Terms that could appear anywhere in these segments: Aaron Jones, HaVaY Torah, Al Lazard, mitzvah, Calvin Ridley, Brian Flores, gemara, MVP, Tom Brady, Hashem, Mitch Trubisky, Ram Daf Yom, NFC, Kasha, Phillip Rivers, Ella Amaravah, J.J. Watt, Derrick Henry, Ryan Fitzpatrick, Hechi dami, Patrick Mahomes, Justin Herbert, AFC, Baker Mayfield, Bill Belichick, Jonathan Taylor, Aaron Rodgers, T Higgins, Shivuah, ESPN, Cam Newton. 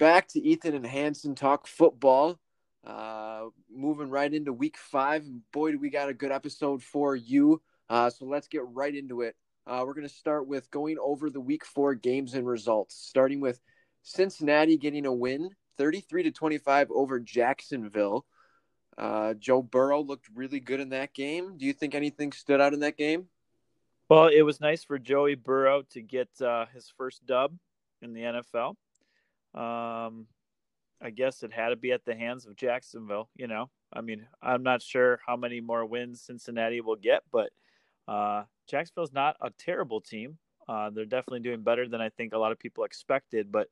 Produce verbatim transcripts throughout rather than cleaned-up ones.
back to Ethan and Hanson Talk Football. Uh, moving right into week five. Boy, do we got a good episode for you. Uh, so let's get right into it. Uh, we're going to start with going over the week four games and results, starting with Cincinnati getting a win, thirty-three to twenty-five over Jacksonville. Uh, Joe Burrow looked really good in that game. Do you think anything stood out in that game? Well, it was nice for Joey Burrow to get uh, his first dub in the N F L. Um, I guess it had to be at the hands of Jacksonville, you know. I mean, I'm not sure how many more wins Cincinnati will get, but uh, Jacksonville's not a terrible team. Uh, they're definitely doing better than I think a lot of people expected, but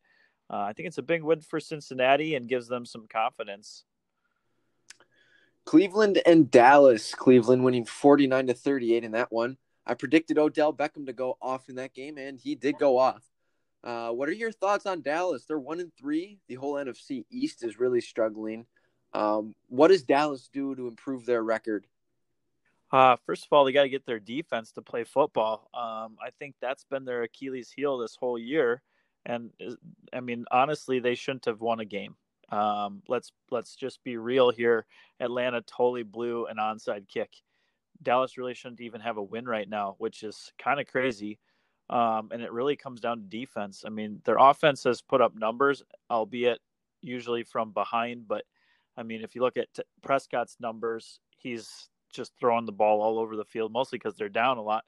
uh, I think it's a big win for Cincinnati and gives them some confidence. Cleveland and Dallas. Cleveland winning forty-nine to thirty-eight in that one. I predicted Odell Beckham to go off in that game, and he did go off. Uh, what are your thoughts on Dallas? They're one and three. The whole N F C East is really struggling. Um, what does Dallas do to improve their record? Uh, first of all, they got to get their defense to play football. Um, I think that's been their Achilles heel this whole year. And I mean, honestly, they shouldn't have won a game. Um, let's let's just be real here. Atlanta totally blew an onside kick. Dallas really shouldn't even have a win right now, which is kind of crazy. Um, and it really comes down to defense. I mean, their offense has put up numbers, albeit usually from behind. But, I mean, if you look at t- Prescott's numbers, he's just throwing the ball all over the field, mostly because they're down a lot.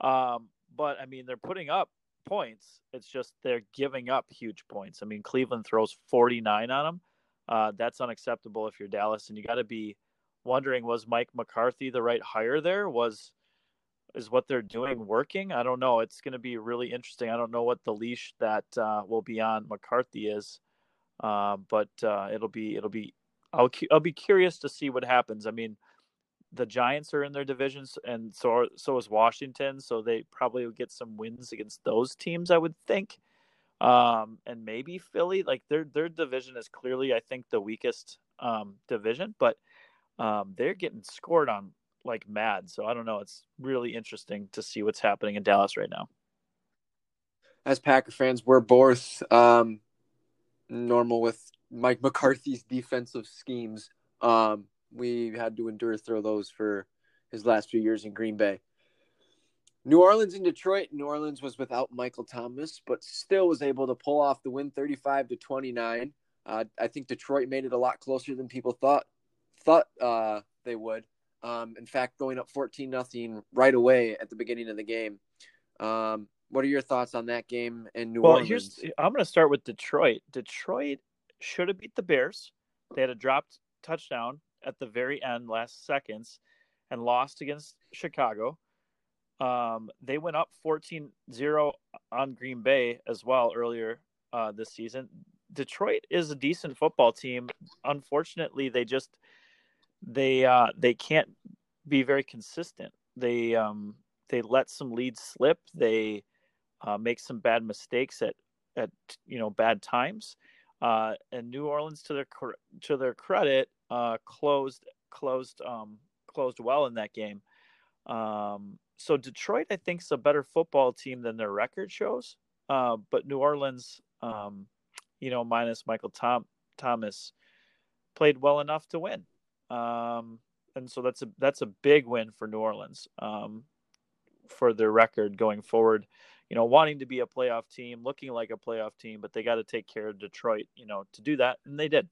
Um, but, I mean, they're putting up points. It's just they're giving up huge points. I mean, Cleveland throws forty-nine on them. Uh, that's unacceptable if you're Dallas. And you got to be wondering, was Mike McCarthy the right hire there? Was Is what they're doing working? I don't know. It's going to be really interesting. I don't know what the leash that uh, will be on McCarthy is, uh, but uh, it'll be it'll be I'll I'll be curious to see what happens. I mean, the Giants are in their divisions, and so are, so is Washington. So they probably will get some wins against those teams, I would think, um, and maybe Philly. Like their their division is clearly, I think, the weakest um, division, but um, they're getting scored on like mad. So I don't know. It's really interesting to see what's happening in Dallas right now. As Packer fans, we're both um, normal with Mike McCarthy's defensive schemes. Um, we had to endure through those for his last few years in Green Bay. New Orleans and Detroit. New Orleans was without Michael Thomas, but still was able to pull off the win thirty-five to twenty-nine. Uh, I think Detroit made it a lot closer than people thought, thought uh, they would. Um, in fact, going up fourteen nothing right away at the beginning of the game. Um, what are your thoughts on that game in New well, Orleans? Here's, I'm going to start with Detroit. Detroit should have beat the Bears. They had a dropped touchdown at the very end, last seconds, and lost against Chicago. Um, they went up fourteen zero on Green Bay as well earlier uh, this season. Detroit is a decent football team. Unfortunately, they just – They uh, they can't be very consistent. They um, they let some leads slip. They uh, make some bad mistakes at at you know bad times. Uh, and New Orleans, to their to their credit, uh, closed closed um, closed well in that game. Um, so Detroit, I think, is a better football team than their record shows. Uh, but New Orleans, um, you know, minus Michael Tom- Thomas, played well enough to win. Um, and so that's a, that's a big win for New Orleans, um, for their record going forward, you know, wanting to be a playoff team, looking like a playoff team, but they got to take care of Detroit, you know, to do that. And they did.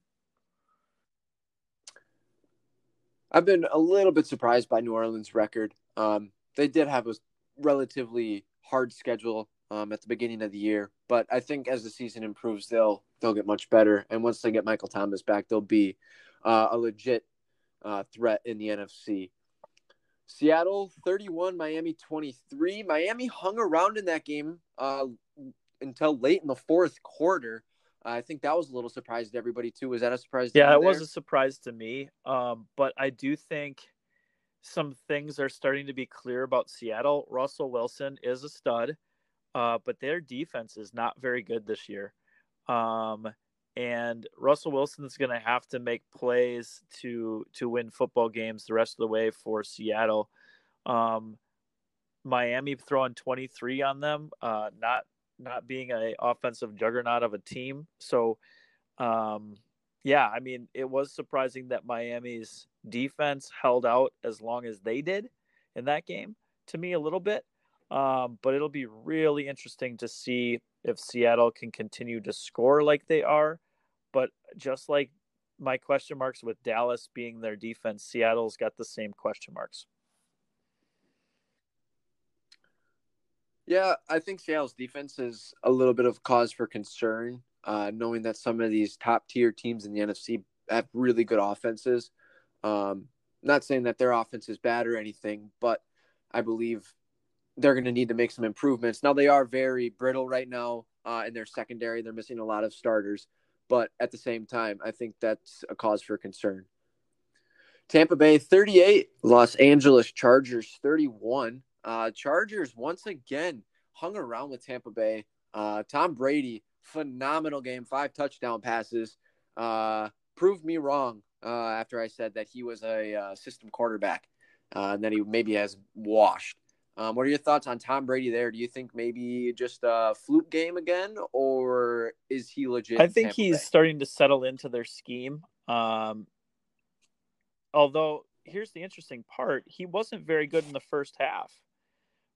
I've been a little bit surprised by New Orleans' record. Um, they did have a relatively hard schedule, um, at the beginning of the year, but I think as the season improves, they'll, they'll get much better. And once they get Michael Thomas back, they'll be, uh, a legit Uh, threat in the N F C. Seattle thirty-one, Miami twenty-three. Miami hung around in that game uh, until late in the fourth quarter. Uh, I think that was a little surprise to everybody too. Was that a surprise? Yeah, to it there? was a surprise to me. Um, but I do think some things are starting to be clear about Seattle. Russell Wilson is a stud, uh, but their defense is not very good this year. Um, And Russell Wilson's going to have to make plays to to win football games the rest of the way for Seattle. Um, Miami throwing twenty-three on them, uh, not not being an offensive juggernaut of a team. So Um, yeah, I mean, it was surprising that Miami's defense held out as long as they did in that game to me a little bit. Um, but it'll be really interesting to see if Seattle can continue to score like they are. But just like my question marks with Dallas being their defense, Seattle's got the same question marks. Yeah, I think Seattle's defense is a little bit of cause for concern, uh, knowing that some of these top-tier teams in the N F C have really good offenses. Um, not saying that their offense is bad or anything, but I believe they're going to need to make some improvements. Now, they are very brittle right now uh, in their secondary. They're missing a lot of starters. But at the same time, I think that's a cause for concern. Tampa Bay thirty-eight, Los Angeles Chargers thirty-one. Uh, Chargers once again hung around with Tampa Bay. Uh, Tom Brady, phenomenal game, five touchdown passes. Uh, proved me wrong uh, after I said that he was a uh, system quarterback uh, and that he maybe has washed. Um, what are your thoughts on Tom Brady there? Do you think maybe just a fluke game again, or is he legit? I think he's Bay? starting to settle into their scheme. Um, although here's the interesting part. He wasn't very good in the first half.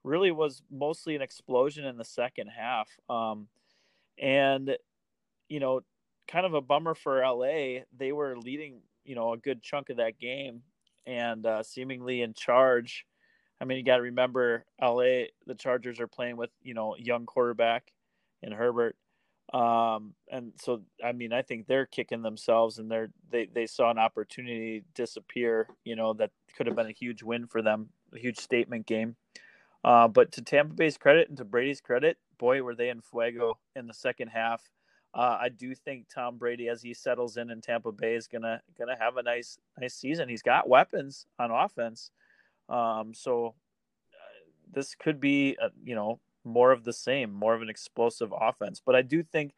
Really was mostly an explosion in the second half. Um, and, you know, kind of a bummer for L A. They were leading, you know, a good chunk of that game and uh, seemingly in charge. I mean, you got to remember L A, the Chargers are playing with, you know, young quarterback in Herbert. Um, and so, I mean, I think they're kicking themselves and they're, they, they saw an opportunity disappear, you know, that could have been a huge win for them, a huge statement game. Uh, but to Tampa Bay's credit and to Brady's credit, boy, were they in fuego in the second half. Uh, I do think Tom Brady, as he settles in in Tampa Bay, is going to, going to have a nice, nice season. He's got weapons on offense. Um, so uh, this could be, uh, you know, more of the same, more of an explosive offense. But I do think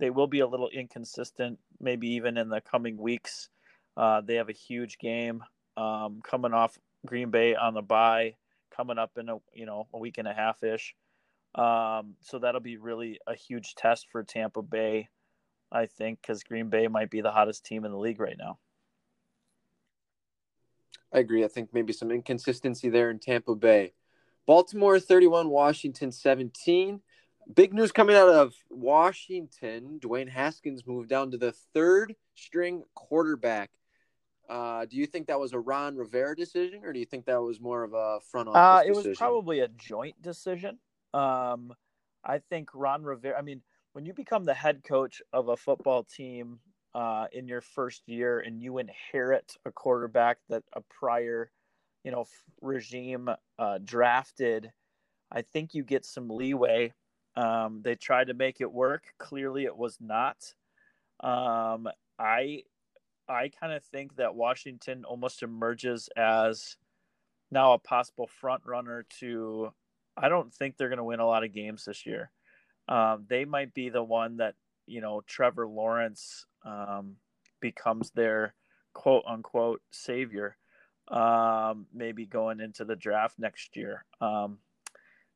they will be a little inconsistent, maybe even in the coming weeks. Uh, they have a huge game um, coming off Green Bay on the bye, coming up in, a you know, a week and a half-ish. Um, so that'll be really a huge test for Tampa Bay, I think, because Green Bay might be the hottest team in the league right now. I agree. I think maybe some inconsistency there in Tampa Bay. Baltimore thirty-one, Washington seventeen. Big news coming out of Washington. Dwayne Haskins moved down to the third-string quarterback. Uh, do you think that was a Ron Rivera decision, or do you think that was more of a front office uh, it decision? It was probably a joint decision. Um, I think Ron Rivera – I mean, when you become the head coach of a football team – Uh, in your first year and you inherit a quarterback that a prior, you know, regime uh, drafted, I think you get some leeway. Um, they tried to make it work. Clearly it was not. Um, I, I kind of think that Washington almost emerges as now a possible front runner to, I don't think they're going to win a lot of games this year. Um, they might be the one that, you know, Trevor Lawrence um, becomes their quote unquote savior, um, maybe going into the draft next year. Um,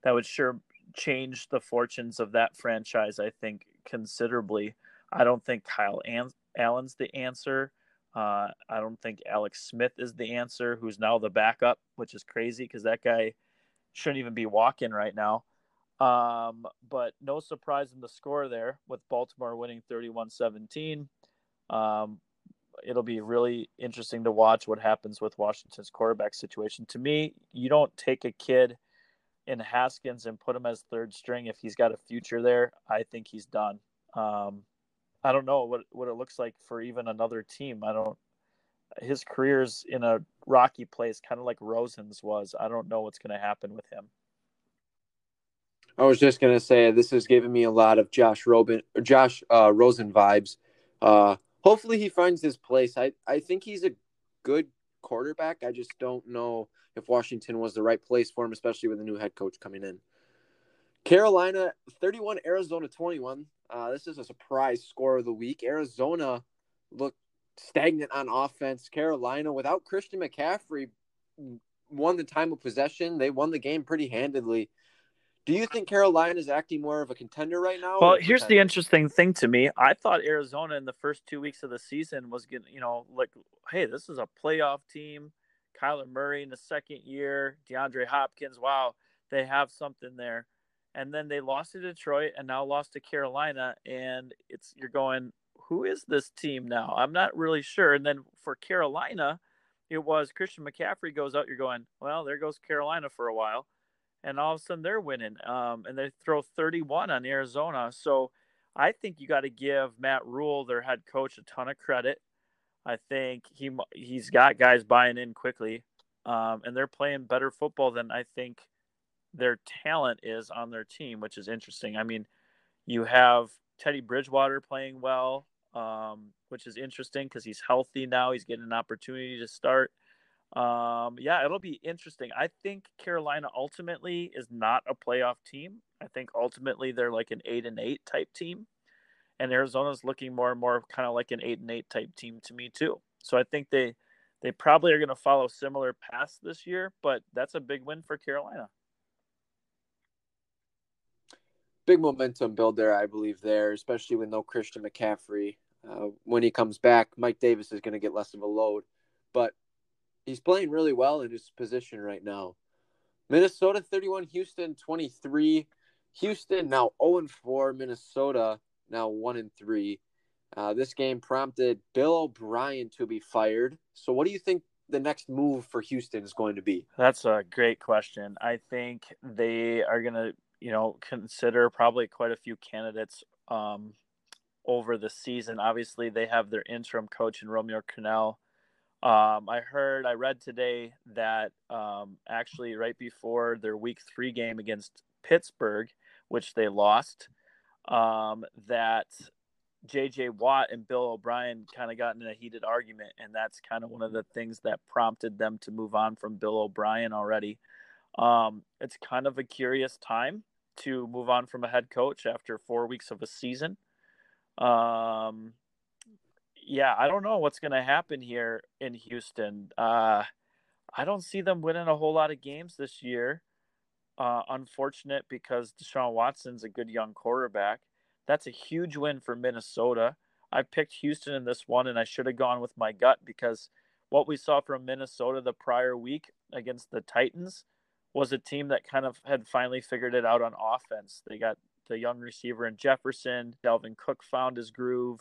that would sure change the fortunes of that franchise, I think, considerably. I don't think Kyle An- Allen's the answer. Uh, I don't think Alex Smith is the answer, who's now the backup, which is crazy because that guy shouldn't even be walking right now. Um, but no surprise in the score there with Baltimore winning thirty-one seventeen. Um, it'll be really interesting to watch what happens with Washington's quarterback situation. To me, you don't take a kid in Haskins and put him as third string. If he's got a future there, I think he's done. Um, I don't know what, what it looks like for even another team. I don't, his career's in a rocky place, kind of like Rosen's was. I don't know what's going to happen with him. I was just going to say, this is giving me a lot of Josh Robin, Josh uh, Rosen vibes. Uh, hopefully he finds his place. I, I think he's a good quarterback. I just don't know if Washington was the right place for him, especially with a new head coach coming in. Carolina thirty-one, Arizona twenty-one. Uh, this is a surprise score of the week. Arizona looked stagnant on offense. Carolina, without Christian McCaffrey, won the time of possession. They won the game pretty handedly. Do you think Carolina is acting more of a contender right now? Well, here's the interesting thing to me. I thought Arizona in the first two weeks of the season was getting, you know, like, hey, this is a playoff team. Kyler Murray in the second year, DeAndre Hopkins. Wow, they have something there. And then they lost to Detroit and now lost to Carolina. And it's you're going, who is this team now? I'm not really sure. And then for Carolina, it was Christian McCaffrey goes out. You're going, well, there goes Carolina for a while. And all of a sudden they're winning, um, and they throw thirty-one on Arizona. So I think you got to give Matt Rule, their head coach, a ton of credit. I think he, he's got guys buying in quickly, um, and they're playing better football than I think their talent is on their team, which is interesting. I mean, you have Teddy Bridgewater playing well, um, which is interesting because he's healthy now. He's getting an opportunity to start. Um, yeah, it'll be interesting. I think Carolina ultimately is not a playoff team. I think ultimately they're like an eight and eight type team, and Arizona's looking more and more kind of like an eight and eight type team to me too. So I think they, they probably are going to follow similar paths this year, but that's a big win for Carolina. Big momentum build there, I believe there, especially with no Christian McCaffrey. Uh, when he comes back, Mike Davis is going to get less of a load, but he's playing really well in his position right now. Minnesota thirty-one, Houston twenty-three. Houston now oh and four, Minnesota now one and three. Uh, this game prompted Bill O'Brien to be fired. So what do you think the next move for Houston is going to be? That's a great question. I think they are going to, you know, consider probably quite a few candidates um, over the season. Obviously, they have their interim coach in Romeo Crennel. Um, I heard, I read today that um, actually right before their week three game against Pittsburgh, which they lost, um, that J J Watt and Bill O'Brien kind of got in a heated argument. And that's kind of one of the things that prompted them to move on from Bill O'Brien already. Um, it's kind of a curious time to move on from a head coach after four weeks of a season. Um, Yeah, I don't know what's going to happen here in Houston. Uh, I don't see them winning a whole lot of games this year. Uh, unfortunate because Deshaun Watson's a good young quarterback. That's a huge win for Minnesota. I picked Houston in this one, and I should have gone with my gut because what we saw from Minnesota the prior week against the Titans was a team that kind of had finally figured it out on offense. They got the young receiver in Jefferson. Dalvin Cook found his groove.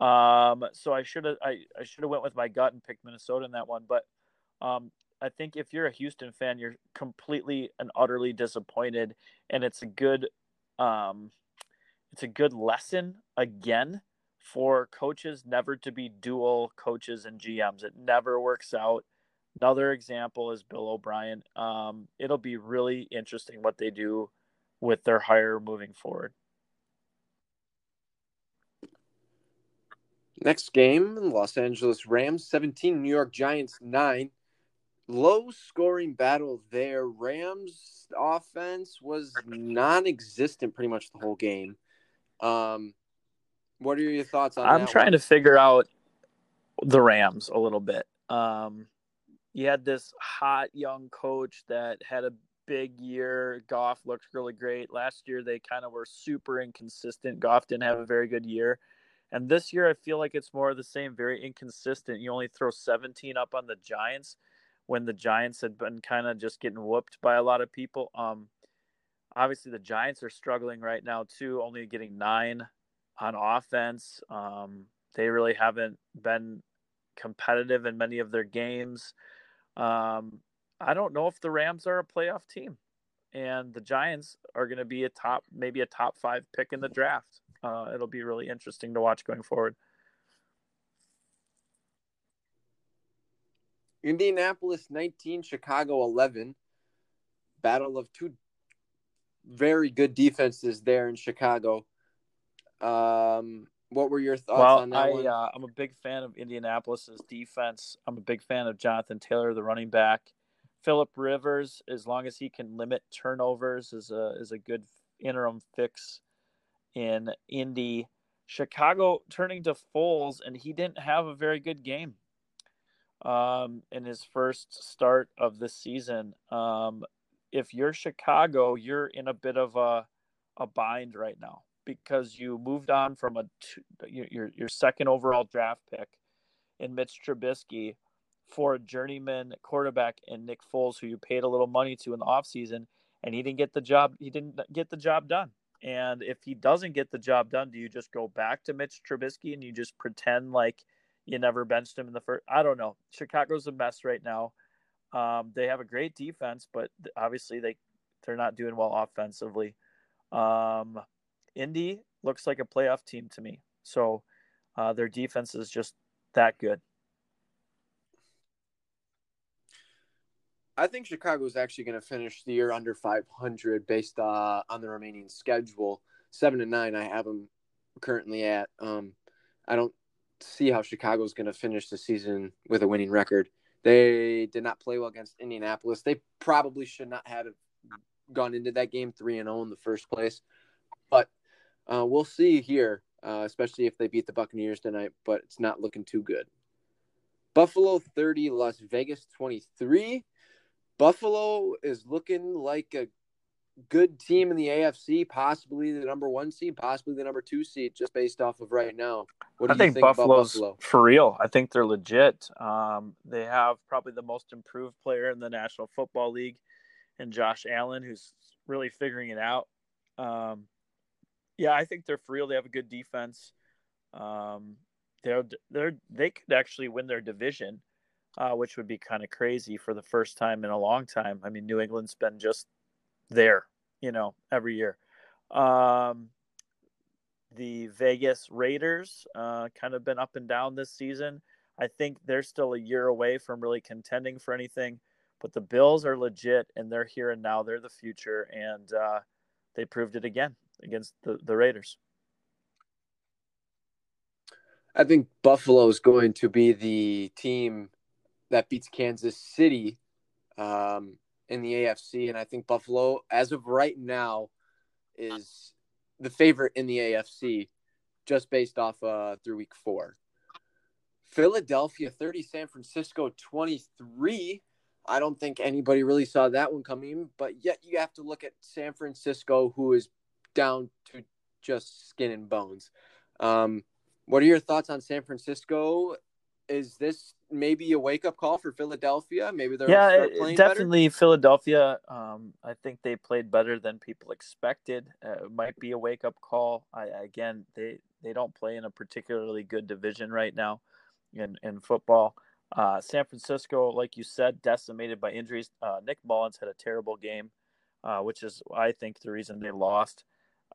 Um, so I should have, I, I should have went with my gut and picked Minnesota in that one. But, um, I think if you're a Houston fan, you're completely and utterly disappointed, and it's a good, um, it's a good lesson again for coaches never to be dual coaches and G Ms. It never works out. Another example is Bill O'Brien. Um, it'll be really interesting what they do with their hire moving forward. Next game, Los Angeles Rams seventeen, New York Giants nine. Low-scoring battle there. Rams' offense was non-existent pretty much the whole game. Um, what are your thoughts on that? I'm trying to figure out the Rams a little bit. Um, you had this hot young coach that had a big year. Goff looked really great. Last year they kind of were super inconsistent. Goff didn't have a very good year. And this year, I feel like it's more of the same, very inconsistent. You only throw seventeen up on the Giants when the Giants had been kind of just getting whooped by a lot of people. Um, obviously, the Giants are struggling right now, too, only getting nine on offense. Um, they really haven't been competitive in many of their games. Um, I don't know if the Rams are a playoff team. And the Giants are going to be a top, maybe a top five pick in the draft. Uh, it'll be really interesting to watch going forward. Indianapolis nineteen, Chicago eleven. Battle of two very good defenses there in Chicago. Um, what were your thoughts well, on that I, one? Uh, I'm a big fan of Indianapolis's defense. I'm a big fan of Jonathan Taylor, the running back. Phillip Rivers, as long as he can limit turnovers, is a is a good interim fix in Indy. Chicago turning to Foles, and he didn't have a very good game um, in his first start of the season. Um, if you're Chicago, you're in a bit of a a bind right now because you moved on from a your your second overall draft pick in Mitch Trubisky for a journeyman quarterback and Nick Foles, who you paid a little money to in the offseason, and he didn't get the job. He didn't get the job done. And if he doesn't get the job done, do you just go back to Mitch Trubisky and you just pretend like you never benched him in the first? I don't know. Chicago's a mess right now. Um, they have a great defense, but obviously they, they're not doing well offensively. Um, Indy looks like a playoff team to me. So uh, their defense is just that good. I think Chicago is actually going to finish the year under five hundred based uh, on the remaining schedule. Seven and nine, I have them currently at. Um, I don't see how Chicago is going to finish the season with a winning record. They did not play well against Indianapolis. They probably should not have gone into that game three and zero in the first place. But uh, we'll see here, uh, especially if they beat the Buccaneers tonight. But it's not looking too good. Buffalo thirty, Las Vegas twenty-three. Buffalo is looking like a good team in the A F C, possibly the number one seed, possibly the number two seed, just based off of right now. What do I you think, think Buffalo's about Buffalo? For real. I think they're legit. Um, they have probably the most improved player in the National Football League, and Josh Allen, who's really figuring it out. Um, yeah, I think they're for real. They have a good defense. Um, they're they're they could actually win their division. Uh, which would be kind of crazy for the first time in a long time. I mean, New England's been just there, you know, every year. Um, the Vegas Raiders uh, kind of been up and down this season. I think they're still a year away from really contending for anything, but the Bills are legit, and they're here and now. They're the future, and uh, they proved it again against the, the Raiders. I think Buffalo is going to be the team that beats Kansas City um, in the A F C. And I think Buffalo, as of right now, is the favorite in the A F C just based off uh, through week four. Philadelphia thirty, San Francisco twenty-three. I don't think anybody really saw that one coming, but yet you have to look at San Francisco, who is down to just skin and bones. Um, what are your thoughts on San Francisco? Is this maybe a wake-up call for Philadelphia? Maybe they're yeah, start playing definitely better? Philadelphia. Um, I think they played better than people expected. Uh, it might be a wake-up call. I, again, they, they don't play in a particularly good division right now in, in football. Uh, San Francisco, like you said, decimated by injuries. Uh, Nick Mullins had a terrible game, uh, which is, I think, the reason they lost.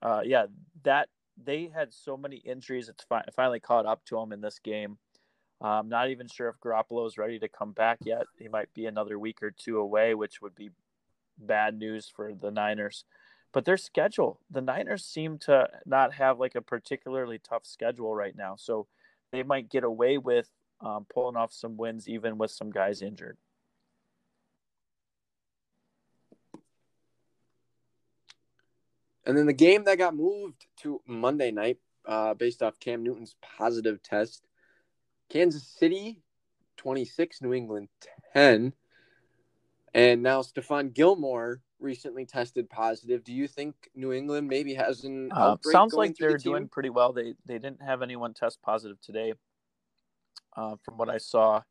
Uh, yeah, that they had so many injuries. It's fi- finally caught up to them in this game. I'm not even sure if Garoppolo is ready to come back yet. He might be another week or two away, which would be bad news for the Niners. But their schedule, the Niners seem to not have like a particularly tough schedule right now. So they might get away with um, pulling off some wins, even with some guys injured. And then the game that got moved to Monday night uh, based off Cam Newton's positive test. Kansas City, twenty-six, New England, ten. And now Stephon Gilmore recently tested positive. Do you think New England maybe has an uh, outbreak? Sounds like they're doing pretty well. They they didn't have anyone test positive today uh, from what I saw.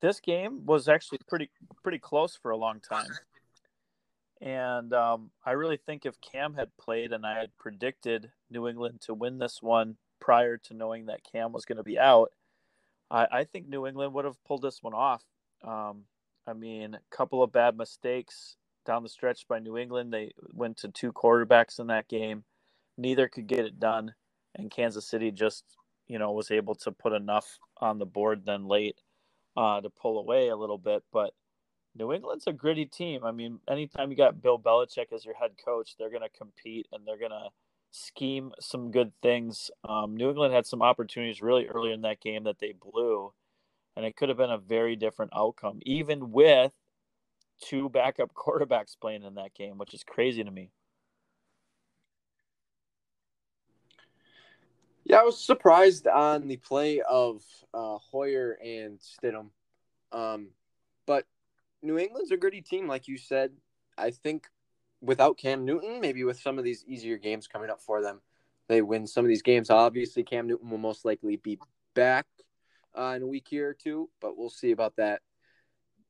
This game was actually pretty pretty close for a long time. And um, I really think if Cam had played and I had predicted New England to win this one, prior to knowing that Cam was going to be out, I, I think New England would have pulled this one off. Um, I mean, a couple of bad mistakes down the stretch by New England. They went to two quarterbacks in that game. Neither could get it done. And Kansas City just, you know, was able to put enough on the board then late uh, to pull away a little bit. But New England's a gritty team. I mean, anytime you got Bill Belichick as your head coach, they're going to compete and they're going to scheme some good things. Um, New England had some opportunities really early in that game that they blew, and it could have been a very different outcome, even with two backup quarterbacks playing in that game, which is crazy to me. Yeah, I was surprised on the play of uh, Hoyer and Stidham. Um, but New England's a gritty team, like you said. I think without Cam Newton, maybe with some of these easier games coming up for them, they win some of these games. Obviously, Cam Newton will most likely be back uh, in a week here or two, but we'll see about that.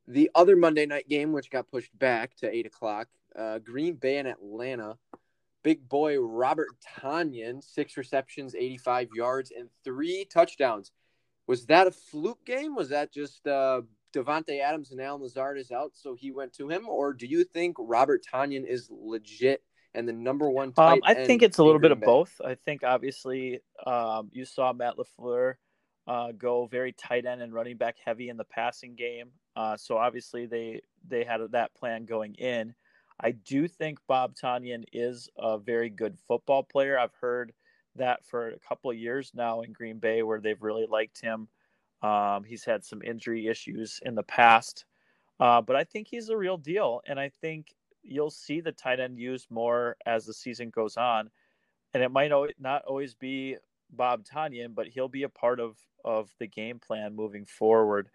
The other Monday night game, which got pushed back to eight o'clock, uh, Green Bay and Atlanta. Big boy Robert Tonyan, six receptions, eighty-five yards, and three touchdowns. Was that a fluke game? Was that just uh, Davante Adams and Al Lazard is out, so he went to him? Or do you think Robert Tonyan is legit and the number one tight um, I end think it's a little bit of both. I think, obviously, um, you saw Matt LaFleur uh, go very tight end and running back heavy in the passing game. Uh, so, obviously, they, they had that plan going in. I do think Bob Tonyan is a very good football player. I've heard that for a couple of years now in Green Bay where they've really liked him. Um, he's had some injury issues in the past. Uh, but I think he's a real deal. And I think you'll see the tight end used more as the season goes on. And it might not always be Bob Tonyan, but he'll be a part of, of the game plan moving forward.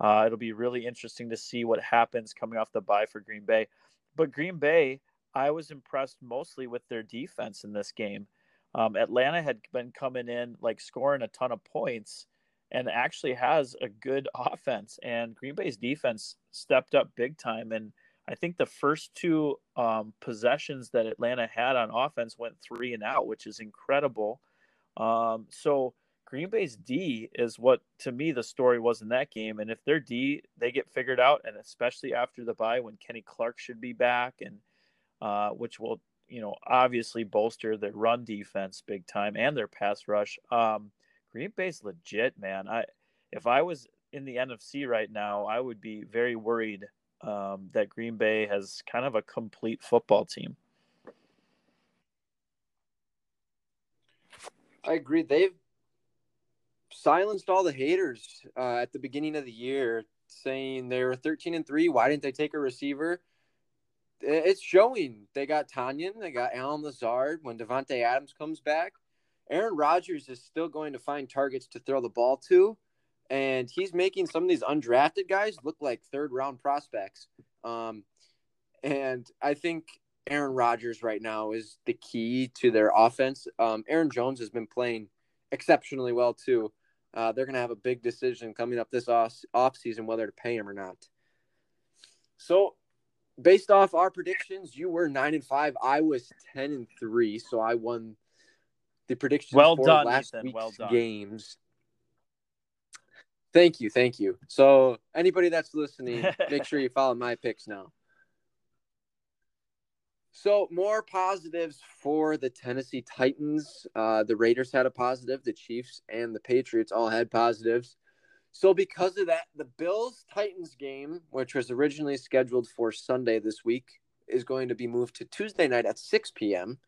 Uh, it'll be really interesting to see what happens coming off the bye for Green Bay. But Green Bay, I was impressed mostly with their defense in this game. Um, Atlanta had been coming in, like, scoring a ton of points and actually has a good offense. And Green Bay's defense stepped up big time. And I think the first two um, possessions that Atlanta had on offense went three and out, which is incredible. Um, so Green Bay's D is what, to me, the story was in that game. And if their D, they get figured out, and especially after the bye when Kenny Clark should be back, and uh, which will, you know, obviously bolster their run defense big time and their pass rush. Um, Green Bay's legit, man. I if I was in the N F C right now, I would be very worried um, that Green Bay has kind of a complete football team. I agree. They've silenced all the haters uh, at the beginning of the year, saying they were thirteen and three. Why didn't they take a receiver? It's showing. They got Tonyan, they got Allen Lazard. When Davante Adams comes back, Aaron Rodgers is still going to find targets to throw the ball to, and he's making some of these undrafted guys look like third round prospects. Um, and I think Aaron Rodgers right now is the key to their offense. Um, Aaron Jones has been playing exceptionally well too. Uh, they're going to have a big decision coming up this off offseason whether to pay him or not. So, based off our predictions, you were nine and five. I was ten and three, so I won the predictions well for done, last Ethan. week's well done. games. Thank you, thank you. So, anybody that's listening, make sure you follow my picks now. So, more positives for the Tennessee Titans. Uh, the Raiders had a positive. The Chiefs and the Patriots all had positives. So, because of that, the Bills-Titans game, which was originally scheduled for Sunday this week, is going to be moved to Tuesday night at six p.m.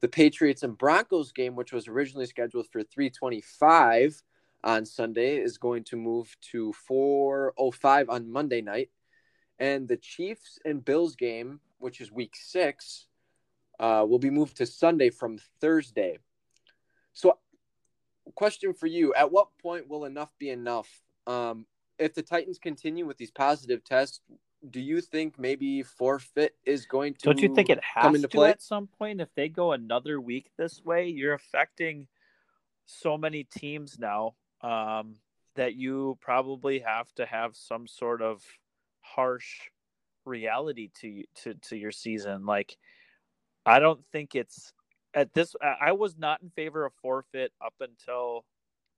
The Patriots and Broncos game, which was originally scheduled for three twenty-five on Sunday, is going to move to four oh five on Monday night. And the Chiefs and Bills game, which is week six, uh, will be moved to Sunday from Thursday. So, question for you, at what point will enough be enough? Um, if the Titans continue with these positive tests, do you think maybe forfeit is going to Don't you think it has come into to play? At some point? If they go another week this way, you're affecting so many teams now um, that you probably have to have some sort of harsh reality to to to your season. Like, I don't think it's at this. I was not in favor of forfeit up until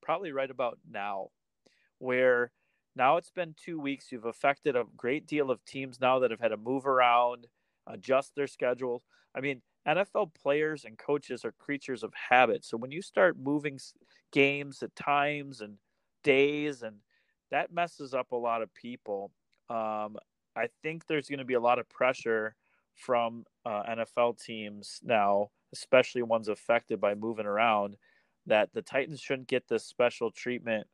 probably right about now, where now it's been two weeks. You've affected a great deal of teams now that have had to move around, adjust their schedule. I mean, N F L players and coaches are creatures of habit. So when you start moving games at times and days, and that messes up a lot of people. Um, I think there's going to be a lot of pressure from uh, N F L teams now, especially ones affected by moving around, that the Titans shouldn't get this special treatment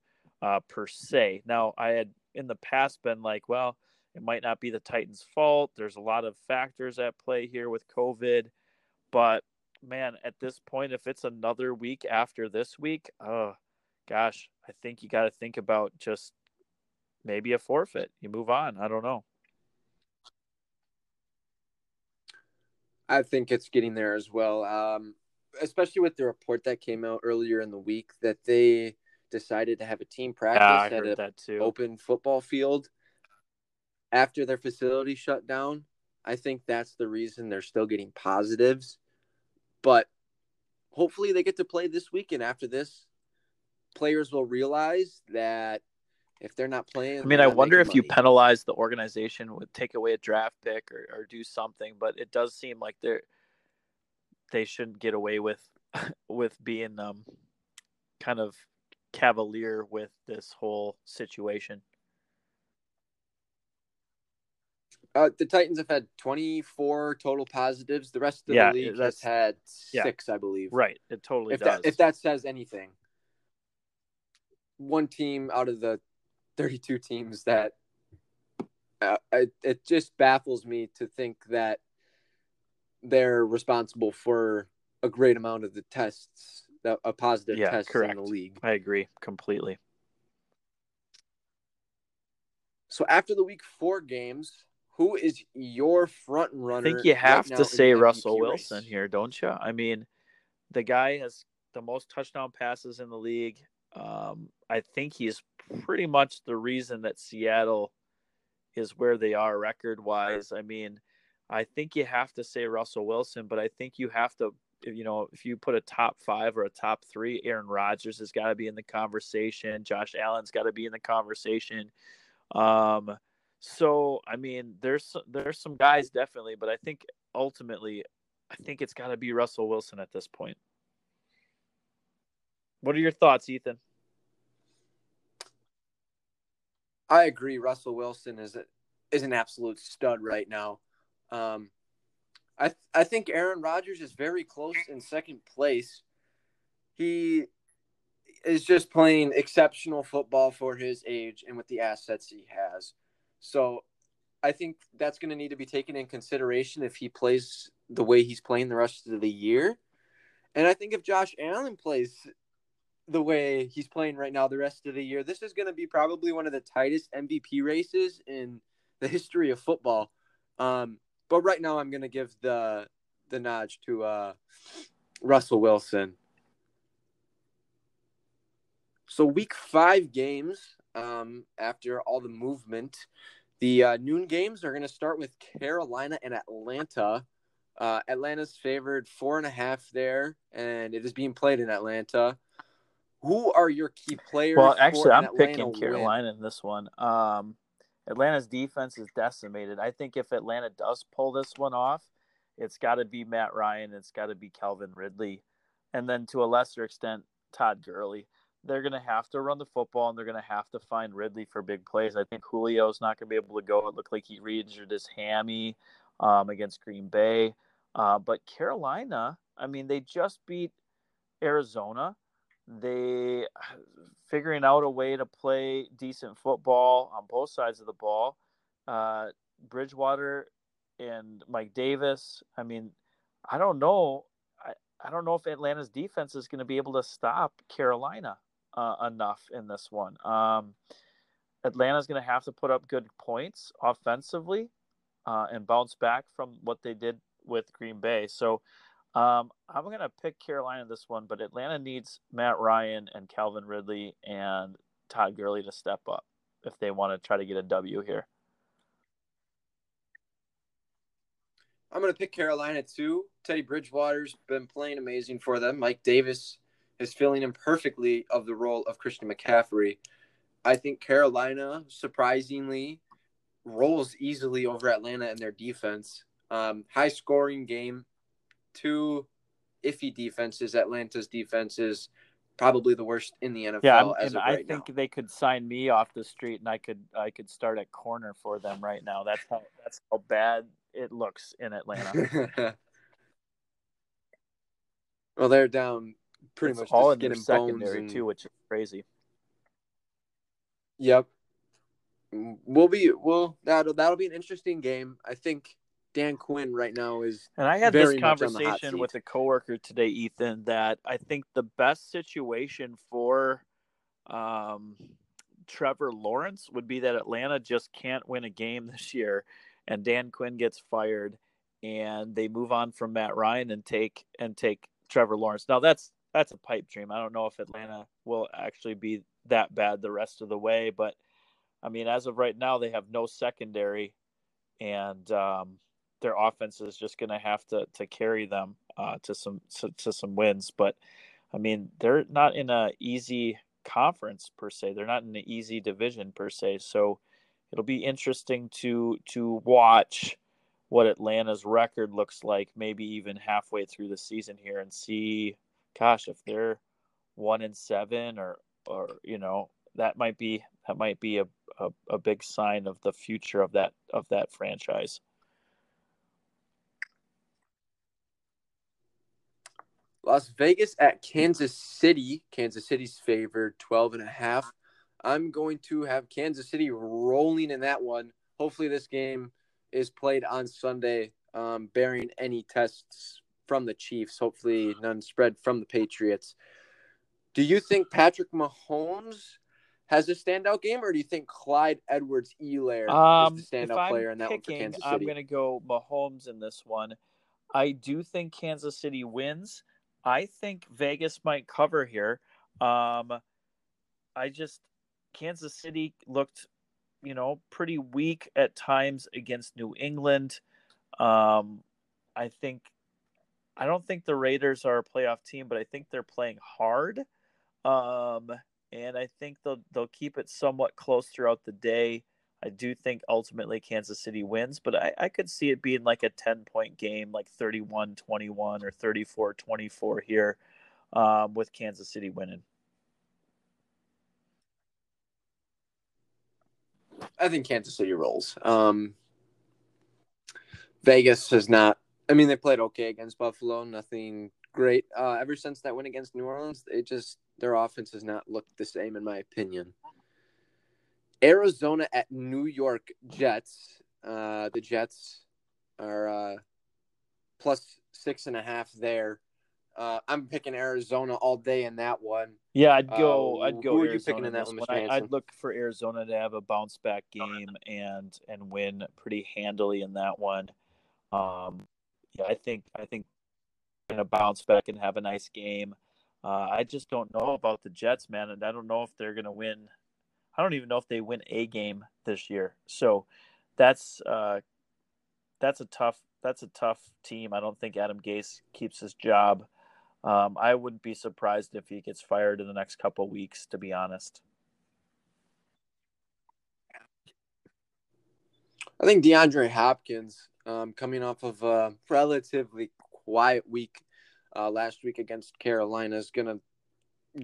uh, per se. Now, I had in the past been like, well, it might not be the Titans' fault. There's a lot of factors at play here with COVID. But, man, at this point, if it's another week after this week, oh, gosh, I think you got to think about just maybe a forfeit. You move on. I don't know. I think it's getting there as well, um, especially with the report that came out earlier in the week that they decided to have a team practice yeah, at an open football field after their facility shut down. I think that's the reason they're still getting positives. But hopefully they get to play this weekend. After this, players will realize that if they're not playing, I mean, I wonder if money. you penalize the organization would take away a draft pick or, or do something, but it does seem like they're, they shouldn't get away with, with being um, kind of cavalier with this whole situation. Uh, the Titans have had twenty-four total positives. The rest of yeah, the league has had six, yeah, I believe. Right. It totally if does. That, if that says anything, one team out of the thirty-two teams that uh, it, it just baffles me to think that they're responsible for a great amount of the tests, that a positive yeah, test correct. in the league. I agree completely. So after the week four games, who is your front runner? I think you have right to say Russell Wilson race. here, don't you? I mean, the guy has the most touchdown passes in the league. Um, I think he's pretty much the reason that Seattle is where they are record-wise. I mean, I think you have to say Russell Wilson, but I think you have to, you know, if you put a top five or a top three, Aaron Rodgers has got to be in the conversation. Josh Allen's got to be in the conversation. Um, so, I mean, there's there's some guys definitely, but I think ultimately, I think it's got to be Russell Wilson at this point. What are your thoughts, Ethan? I agree. Russell Wilson is a, is an absolute stud right now. Um, I th- I think Aaron Rodgers is very close in second place. He is just playing exceptional football for his age and with the assets he has. So I think that's going to need to be taken in consideration if he plays the way he's playing the rest of the year. And I think if Josh Allen plays the way he's playing right now the rest of the year, this is going to be probably one of the tightest M V P races in the history of football. Um, but right now I'm going to give the the nod to uh, Russell Wilson. So week five games, um, after all the movement, the uh, noon games are going to start with Carolina and Atlanta. Uh, Atlanta's favored four and a half there, and it is being played in Atlanta. Who are your key players? Well, actually, I'm picking Carolina in this one. Um, Atlanta's defense is decimated. I think if Atlanta does pull this one off, it's got to be Matt Ryan. It's got to be Calvin Ridley. And then to a lesser extent, Todd Gurley. They're going to have to run the football, and they're going to have to find Ridley for big plays. I think Julio's not going to be able to go. It looked like he re-injured his hammy um, against Green Bay. Uh, but Carolina, I mean, they just beat Arizona. They figuring out a way to play decent football on both sides of the ball. Uh, Bridgewater and Mike Davis. I mean, I don't know. I, I don't know if Atlanta's defense is going to be able to stop Carolina uh, enough in this one. Um, Atlanta's going to have to put up good points offensively uh, and bounce back from what they did with Green Bay. So, Um, I'm going to pick Carolina this one, but Atlanta needs Matt Ryan and Calvin Ridley and Todd Gurley to step up if they want to try to get a W here. I'm going to pick Carolina too. Teddy Bridgewater's been playing amazing for them. Mike Davis is filling in perfectly of the role of Christian McCaffrey. I think Carolina surprisingly rolls easily over Atlanta in their defense. Um, high scoring game. Two iffy defenses. Atlanta's defense is probably the worst in the N F L. Yeah, I'm, as and of right I think now. They could sign me off the street, and I could I could start at corner for them right now. That's how that's how bad it looks in Atlanta. Well, they're down pretty it's much all in their secondary and... too, which is crazy. Yep, we'll be well. That'll that'll be an interesting game, I think. Dan Quinn right now is And I had this conversation with a coworker today, Ethan, that I think the best situation for um, Trevor Lawrence would be that Atlanta just can't win a game this year and Dan Quinn gets fired and they move on from Matt Ryan and take and take Trevor Lawrence. Now that's that's a pipe dream. I don't know if Atlanta will actually be that bad the rest of the way, but I mean, as of right now, they have no secondary, and um, their offense is just going to have to to carry them uh, to some to, to some wins. But I mean, they're not in an easy conference per se. They're not in an easy division per se. So it'll be interesting to to watch what Atlanta's record looks like, maybe even halfway through the season here, and see, gosh, if they're one and seven or, or, you know, that might be, that might be a, a, a big sign of the future of that, of that franchise. Las Vegas at Kansas City. Kansas City's favored twelve and a half. I'm going to have Kansas City rolling in that one. Hopefully this game is played on Sunday, um, bearing any tests from the Chiefs. Hopefully none spread from the Patriots. Do you think Patrick Mahomes has a standout game, or do you think Clyde Edwards-Helaire um, is the standout player in that picking, one for Kansas City? I'm going to go Mahomes in this one. I do think Kansas City wins. I think Vegas might cover here. Um, I just Kansas City looked, you know, pretty weak at times against New England. Um, I think I don't think the Raiders are a playoff team, but I think they're playing hard. Um, and I think they'll they'll keep it somewhat close throughout the day. I do think ultimately Kansas City wins, but I, I could see it being like a ten-point game, like thirty-one twenty-one or thirty-four twenty-four here um, with Kansas City winning. I think Kansas City rolls. Um, Vegas has not – I mean, they played okay against Buffalo, nothing great. Uh, ever since that win against New Orleans, it just – their offense has not looked the same, in my opinion. Arizona at New York Jets. Uh, the Jets are uh, plus six and a half there. Uh, I'm picking Arizona all day in that one. Yeah, I'd go. Uh, I'd go. Who are Arizona you picking in that one? one? I'd look for Arizona to have a bounce back game and and win pretty handily in that one. Um, yeah, I think I think going to bounce back and have a nice game. Uh, I just don't know about the Jets, man, and I don't know if they're going to win. I don't even know if they win a game this year. So that's uh, that's a tough that's a tough team. I don't think Adam Gase keeps his job. Um, I wouldn't be surprised if he gets fired in the next couple of weeks, to be honest. I think DeAndre Hopkins, um, coming off of a relatively quiet week uh, last week against Carolina, is going to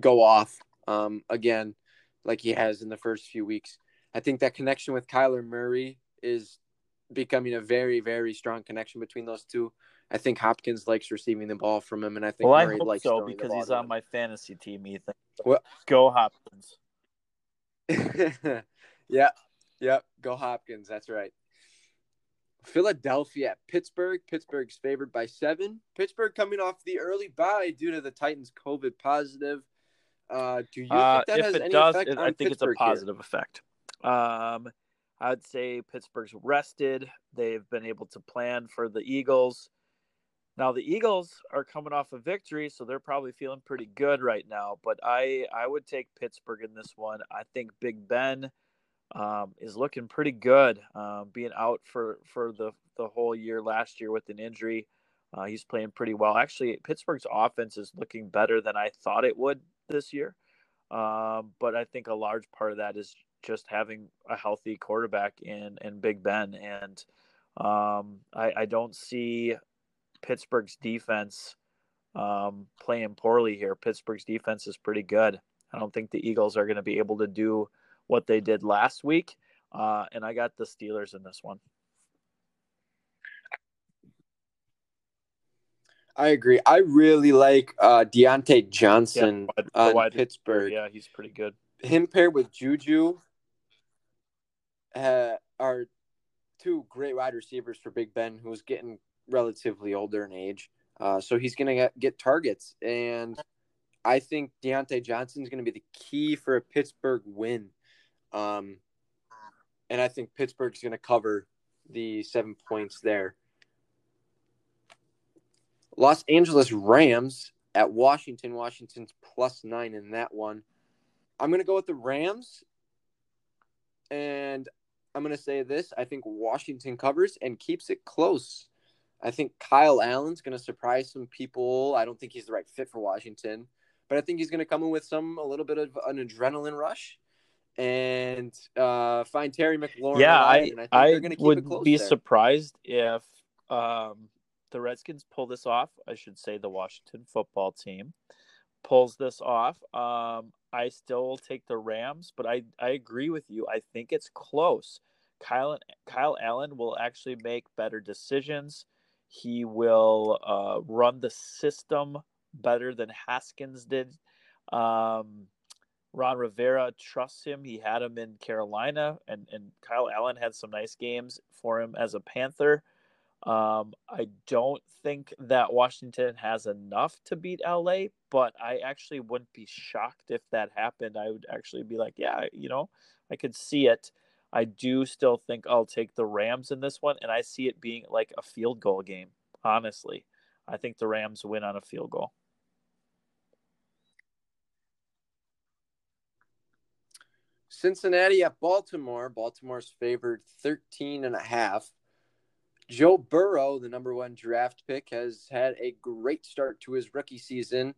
go off um, again, like he has in the first few weeks. I think that connection with Kyler Murray is becoming a very, very strong connection between those two. I think Hopkins likes receiving the ball from him, and I think well, Murray I hope likes so, throwing the ball. Well, I because he's on him. My fantasy team, Ethan. Well, go Hopkins. yeah, yeah, go Hopkins. That's right. Philadelphia at Pittsburgh. Pittsburgh's favored by seven. Pittsburgh coming off the early bye due to the Titans' COVID positive. Uh, do you think that uh, has it any does, effect it, on I think Pittsburgh it's a positive here? Effect. Um, I'd say Pittsburgh's rested. They've been able to plan for the Eagles. Now the Eagles are coming off a victory, so they're probably feeling pretty good right now. But I, I would take Pittsburgh in this one. I think Big Ben um, is looking pretty good, um, being out for, for the, the whole year last year with an injury. Uh, he's playing pretty well. Actually, Pittsburgh's offense is looking better than I thought it would this year. Um, but I think a large part of that is just having a healthy quarterback in, in Big Ben. And um, I, I don't see Pittsburgh's defense um, playing poorly here. Pittsburgh's defense is pretty good. I don't think the Eagles are going to be able to do what they did last week. Uh, and I got the Steelers in this one. I agree. I really like uh, Diontae Johnson yeah, wide, wide, Pittsburgh. Yeah, he's pretty good. Him paired with Juju uh, are two great wide receivers for Big Ben, who's getting relatively older in age. Uh, so he's going to get, get targets. And I think Diontae Johnson is going to be the key for a Pittsburgh win. Um, and I think Pittsburgh's going to cover the seven points there. Los Angeles Rams at Washington. Washington's plus nine in that one. I'm going to go with the Rams, and I'm going to say this. I think Washington covers and keeps it close. I think Kyle Allen's going to surprise some people. I don't think he's the right fit for Washington, but I think he's going to come in with some a little bit of an adrenaline rush and uh, find Terry McLaurin. Yeah, I, and I, think I they're gonna keep would it close be there. surprised if um, the Redskins pull this off. I should say the Washington football team pulls this off. Um, I still will take the Rams, but I, I agree with you. I think it's close. Kyle, Kyle Allen will actually make better decisions. He will uh, run the system better than Haskins did. Um, Ron Rivera trusts him. He had him in Carolina, and, and Kyle Allen had some nice games for him as a Panther. Um, I don't think that Washington has enough to beat L A, but I actually wouldn't be shocked if that happened. I would actually be like, yeah, you know, I could see it. I do still think I'll take the Rams in this one, and I see it being like a field goal game, honestly. I think the Rams win on a field goal. Cincinnati at Baltimore. Baltimore's favored thirteen and a half. Joe Burrow, the number one draft pick, has had a great start to his rookie season.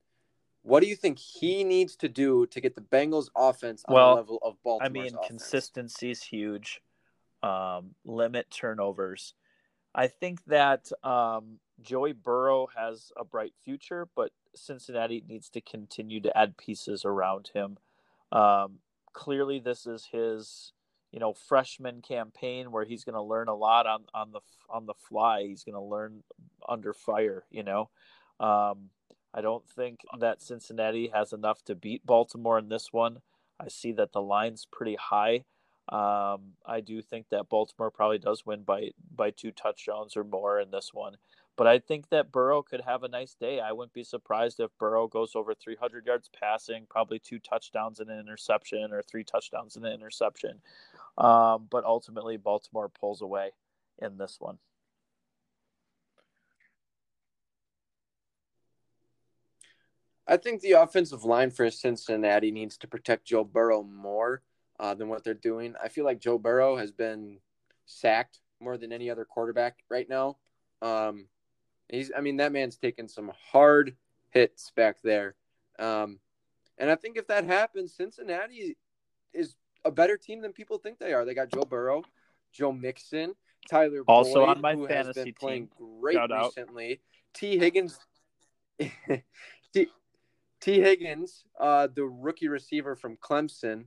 What do you think he needs to do to get the Bengals offense on well, the level of Baltimore's offense? I mean, offense? Consistency is huge. Um, limit turnovers. I think that um, Joey Burrow has a bright future, but Cincinnati needs to continue to add pieces around him. Um, clearly, this is his, you know, freshman campaign where he's going to learn a lot on on the on the fly. He's going to learn under fire. You know. Um, I don't think that Cincinnati has enough to beat Baltimore in this one. I see that the line's pretty high. Um, I do think that Baltimore probably does win by by two touchdowns or more in this one. But I think that Burrow could have a nice day. I wouldn't be surprised if Burrow goes over three hundred yards passing, probably two touchdowns and an interception or three touchdowns and an interception. Um, but ultimately, Baltimore pulls away in this one. I think the offensive line for Cincinnati needs to protect Joe Burrow more uh, than what they're doing. I feel like Joe Burrow has been sacked more than any other quarterback right now. Um, he's, I mean, that man's taken some hard hits back there. Um, and I think if that happens, Cincinnati is a better team than people think they are. They got Joe Burrow, Joe Mixon, Tyler also Boyd, on my who fantasy has been team. playing great Shout recently. Out. T Higgins. T- T Higgins, uh, the rookie receiver from Clemson,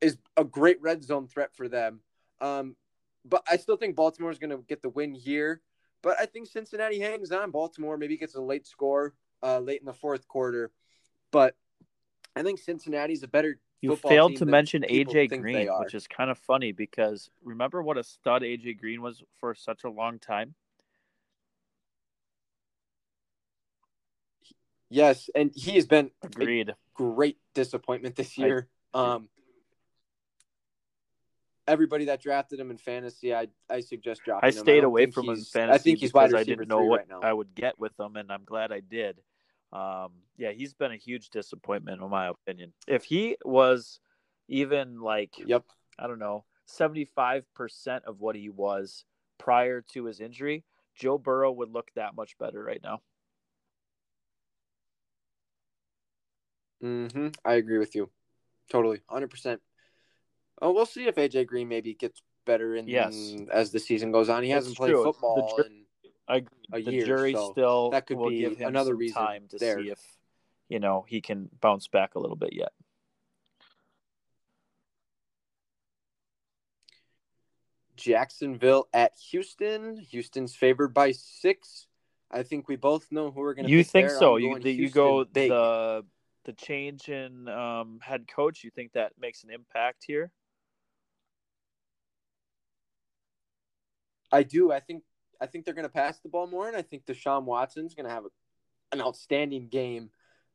is a great red zone threat for them. Um, but I still think Baltimore is going to get the win here. But I think Cincinnati hangs on. Baltimore maybe gets a late score uh, late in the fourth quarter. But I think Cincinnati's a better football team. You failed to mention A J Green, which is kind of funny because remember what a stud A J Green was for such a long time? Yes, and he has been Agreed. a great disappointment this year. I, um, everybody that drafted him in fantasy, I I suggest dropping I him. I stayed away from his fantasy I think he's because I didn't know what right I would get with him, and I'm glad I did. Um, yeah, he's been a huge disappointment, in my opinion. If he was even like, yep. I don't know, seventy-five percent of what he was prior to his injury, Joe Burrow would look that much better right now. Mm-hmm. I agree with you. Totally. one hundred percent. Oh, we'll see if A J Green maybe gets better in yes. as the season goes on. He That's hasn't played true. football the ju- in a the year. The jury so still that could will be give him another reason time to there. see if, you know, he can bounce back a little bit yet. Jacksonville at Houston. Houston's favored by six. I think we both know who we're going to You think there. so? You, the, you go big. the... The change in um, head coach, you think that makes an impact here? I do. I think I think they're going to pass the ball more, and I think Deshaun Watson's going to have a, an outstanding game.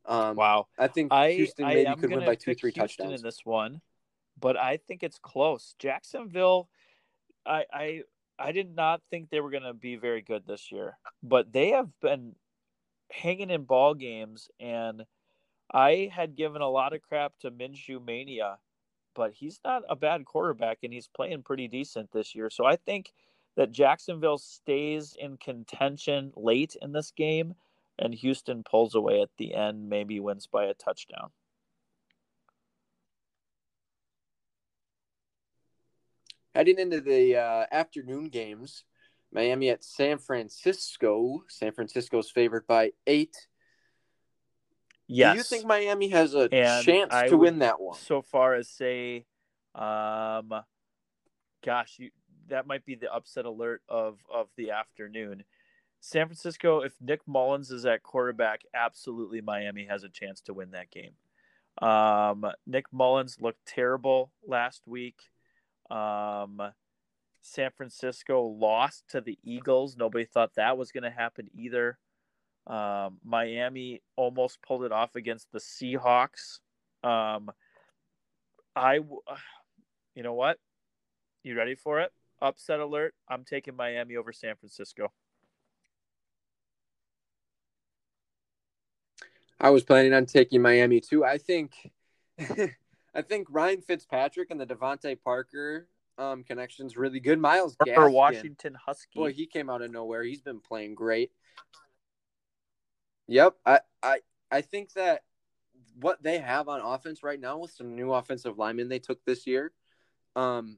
Um, wow. I think I, Houston maybe I could win by two, three Houston touchdowns in this one, but I think it's close. Jacksonville, I I, I did not think they were going to be very good this year, but they have been hanging in ball games. And I had given a lot of crap to Minshew Mania, but he's not a bad quarterback, and he's playing pretty decent this year. So I think that Jacksonville stays in contention late in this game, and Houston pulls away at the end, maybe wins by a touchdown. Heading into the uh, afternoon games, Miami at San Francisco. San Francisco's favored by eight. Yes. Do you think Miami has a and chance I to win that one? So far as say, um, gosh, you, that might be the upset alert of, of the afternoon. San Francisco, if Nick Mullins is at quarterback, absolutely Miami has a chance to win that game. Um, Nick Mullins looked terrible last week. Um, San Francisco lost to the Eagles. Nobody thought that was going to happen either. Um, Miami almost pulled it off against the Seahawks. Um, I, you know what? You ready for it? Upset alert. I'm taking Miami over San Francisco. I was planning on taking Miami too. I think... I think Ryan Fitzpatrick and the Devontae Parker um, connection's really good. Myles Gaskin. Or Washington Husky. Boy, he came out of nowhere. He's been playing great. Yep. I, I I think that what they have on offense right now with some new offensive linemen they took this year, um,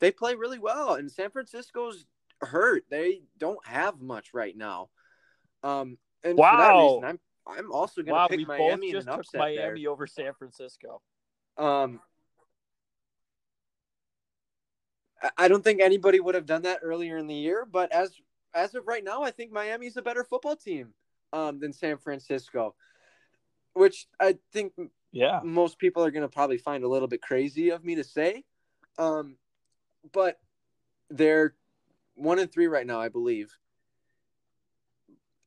they play really well. And San Francisco's hurt. They don't have much right now. Um, and wow. For that reason, I'm I'm also going to wow, pick Miami in an upset. Wow, we both just took Miami there. Over San Francisco. Um, I don't think anybody would have done that earlier in the year, but as as of right now, I think Miami's a better football team um, than San Francisco, which I think yeah. most people are going to probably find a little bit crazy of me to say. Um, but they're one and three right now, I believe.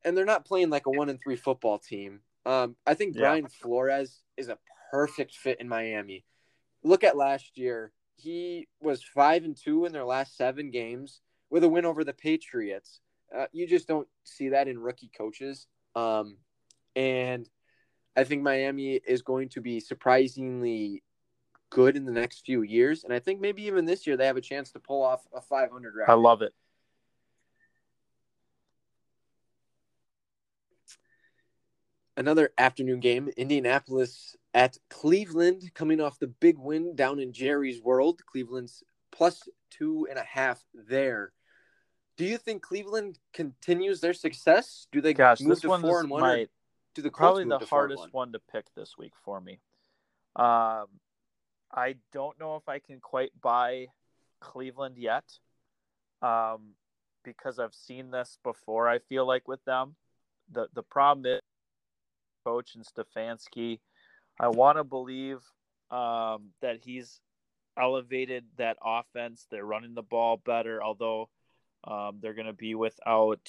And they're not playing like a one and three football team. Um, I think Brian yeah. Flores is a perfect fit in Miami. Look at last year; he was five and two in their last seven games with a win over the Patriots. Uh, you just don't see that in rookie coaches. Um, and I think Miami is going to be surprisingly good in the next few years. And I think maybe even this year they have a chance to pull off a five hundred record. I love it. Another afternoon game, Indianapolis at Cleveland, coming off the big win down in Jerry's World. Cleveland's plus two and a half there. Do you think Cleveland continues their success? Do they Gosh, move to four and one? My, do the probably the hardest one? one to pick this week for me. Um, I don't know if I can quite buy Cleveland yet, um, because I've seen this before. I feel like with them, the the problem is. Coach and Stefanski, I want to believe um, that he's elevated that offense. They're running the ball better, although um, they're going to be without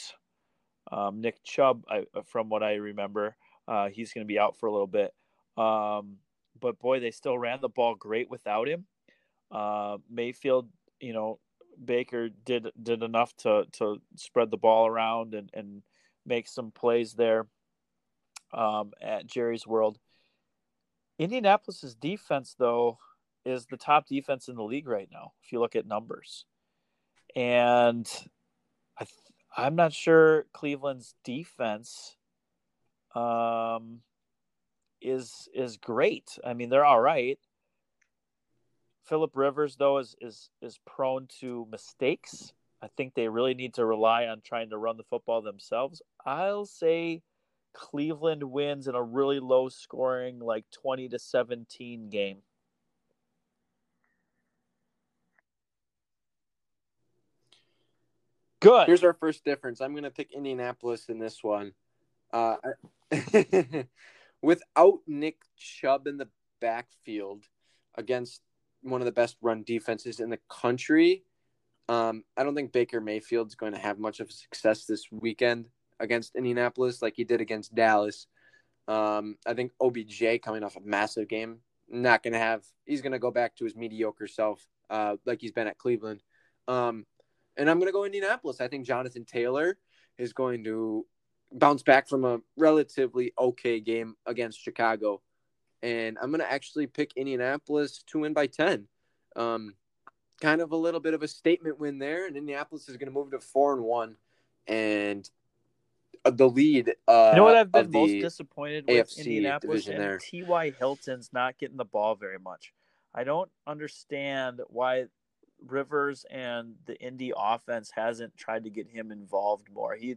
um, Nick Chubb, I, from what I remember. Uh, he's going to be out for a little bit. Um, but, boy, they still ran the ball great without him. Uh, Mayfield, you know, Baker did did enough to, to spread the ball around and, and make some plays there. Um, at Jerry's World. Indianapolis's defense, though, is the top defense in the league right now, if you look at numbers. And I th- I'm not sure Cleveland's defense um, is is great. I mean, they're all right. Phillip Rivers, though, is is is prone to mistakes. I think they really need to rely on trying to run the football themselves. I'll say Cleveland wins in a really low scoring, like twenty to seventeen game. Good. Here's our first difference. I'm going to pick Indianapolis in this one. Uh, without Nick Chubb in the backfield against one of the best run defenses in the country, um, I don't think Baker Mayfield's going to have much of a success this weekend against Indianapolis like he did against Dallas. Um, I think O B J coming off a massive game, not going to have – he's going to go back to his mediocre self uh, like he's been at Cleveland. Um, And I'm going to go Indianapolis. I think Jonathan Taylor is going to bounce back from a relatively okay game against Chicago. And I'm going to actually pick Indianapolis to win by ten. Um, kind of a little bit of a statement win there. And Indianapolis is going to move to four and one. And the lead uh, you know what I've been most disappointed with A F C Indianapolis division there? T Y Hilton's not getting the ball very much. I don't understand why Rivers and the Indy offense hasn't tried to get him involved more. He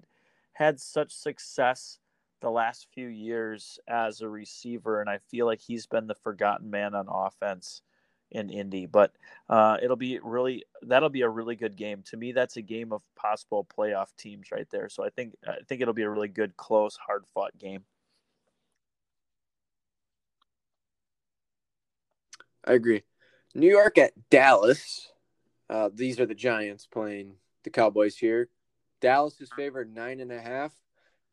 had such success the last few years as a receiver, and I feel like he's been the forgotten man on offense in Indy. But uh, it'll be really that'll be a really good game. To me, that's a game of possible playoff teams right there. So I think I think it'll be a really good, close, hard-fought game. I agree. New York at Dallas. Uh, these are the Giants playing the Cowboys here. Dallas is favored nine and a half.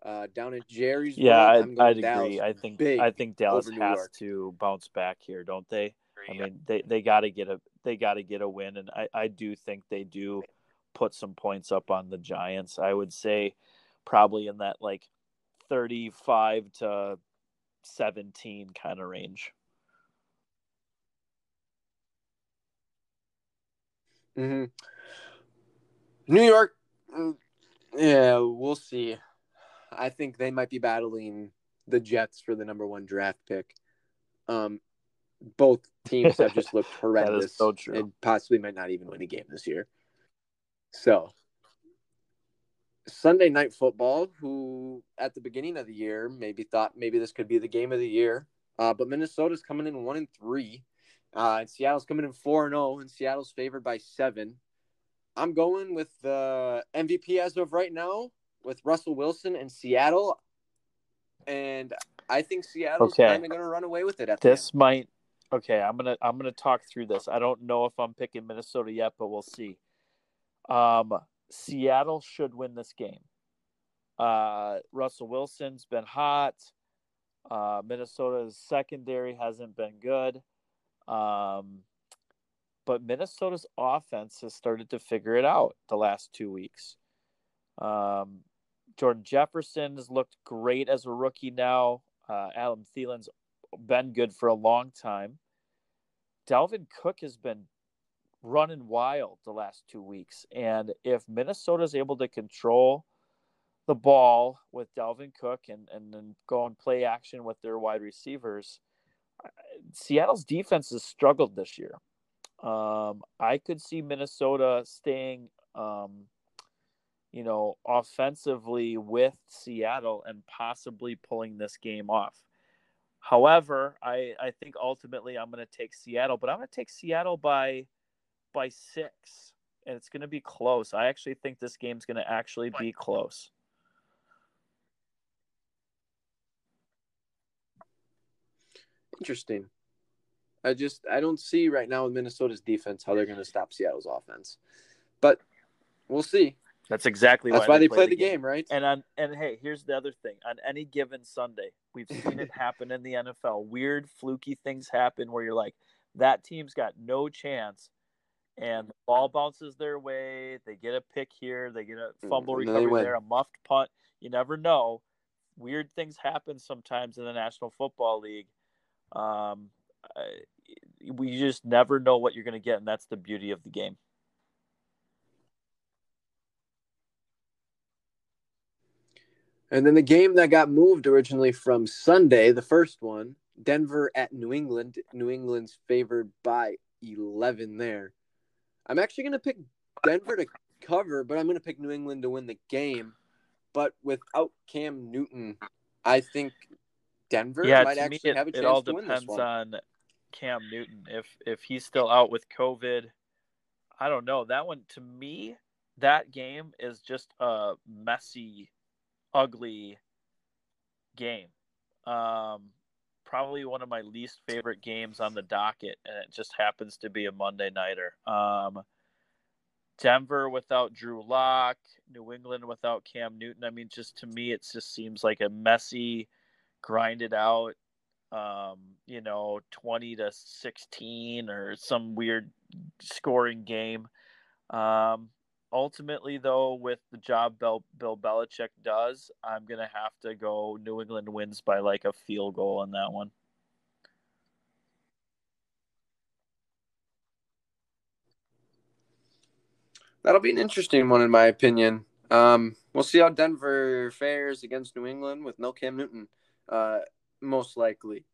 Uh, down at Jerry's. Yeah, I'd, I'd agree. I think I think Dallas has to bounce back here, don't they? I mean, they, they got to get a they got to get a win, and I, I do think they do put some points up on the Giants. I would say probably in that like thirty-five to seventeen kind of range. Mm-hmm. New York, yeah, we'll see. I think they might be battling the Jets for the number one draft pick. Um, both teams have just looked horrendous. That is so true. And possibly might not even win a game this year. So, Sunday Night Football, who at the beginning of the year maybe thought maybe this could be the game of the year, uh, but Minnesota's coming in one and three. Uh, and Seattle's coming in four and oh, and Seattle's favored by seven. I'm going with the uh, M V P as of right now with Russell Wilson and Seattle. And I think Seattle's okay. kind of going to run away with it at this the end. might. Okay, I'm going to I'm going to talk through this. I don't know if I'm picking Minnesota yet, but we'll see. Um, Seattle should win this game. Uh, Russell Wilson's been hot. Uh, Minnesota's secondary hasn't been good. Um, but Minnesota's offense has started to figure it out the last two weeks. Um, Jordan Jefferson has looked great as a rookie now. Uh, Adam Thielen's been good for a long time. Dalvin Cook has been running wild the last two weeks. And if Minnesota's able to control the ball with Dalvin Cook and, and then go and play action with their wide receivers, Seattle's defense has struggled this year. Um, I could see Minnesota staying, um, you know, offensively with Seattle and possibly pulling this game off. However, I, I think ultimately I'm going to take Seattle, but I'm going to take Seattle by by six, and it's going to be close. I actually think this game's going to actually be close. Interesting. I just I don't see right now with Minnesota's defense how they're going to stop Seattle's offense, but we'll see. That's exactly that's why, why they, they play, play the, the game. game, right? And on and hey, here's the other thing: on any given Sunday, we've seen it happen in the N F L. Weird, fluky things happen where you're like, that team's got no chance, and the ball bounces their way. They get a pick here, they get a fumble mm, recovery there, a muffed punt. You never know. Weird things happen sometimes in the National Football League. Um, uh, we just never know what you're going to get, and that's the beauty of the game. And then the game that got moved originally from Sunday, the first one, Denver at New England. New England's favored by eleven there. I'm actually going to pick Denver to cover, but I'm going to pick New England to win the game. But without Cam Newton, I think Denver yeah, might actually it, have a chance to win this one. It all depends on Cam Newton. If if he's still out with COVID, I don't know. That one, to me, that game is just a messy, ugly game. Um, probably one of my least favorite games on the docket, and it just happens to be a Monday nighter. Um, Denver without Drew Lock, New England without Cam Newton. I mean, just to me, it just seems like a messy, grinded out, um, you know, twenty to sixteen or some weird scoring game. Um, Ultimately, though, with the job Bill, Bill Belichick does, I'm going to have to go New England wins by like a field goal on that one. That'll be an interesting one, in my opinion. Um, we'll see how Denver fares against New England with no Cam Newton, uh, most likely.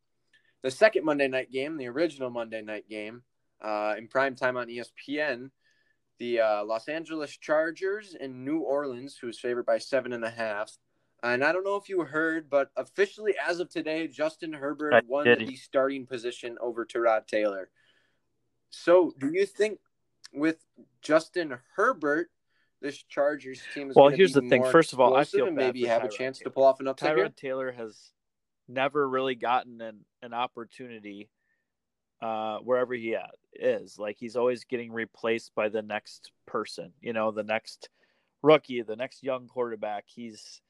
The second Monday night game, the original Monday night game, uh, in primetime on E S P N, the uh, Los Angeles Chargers and New Orleans, who's favored by seven and a half. And I don't know if you heard, but officially as of today, Justin Herbert I won the starting position over Tyrod Taylor. So do you think with Justin Herbert, this Chargers team is well, here's be the thing. First of all, I feel bad maybe have Tyrod a chance Taylor. to pull off an upset. Tyrod Taylor has never really gotten an, an opportunity uh, wherever he at, is. Like, he's always getting replaced by the next person, you know, the next rookie, the next young quarterback. He's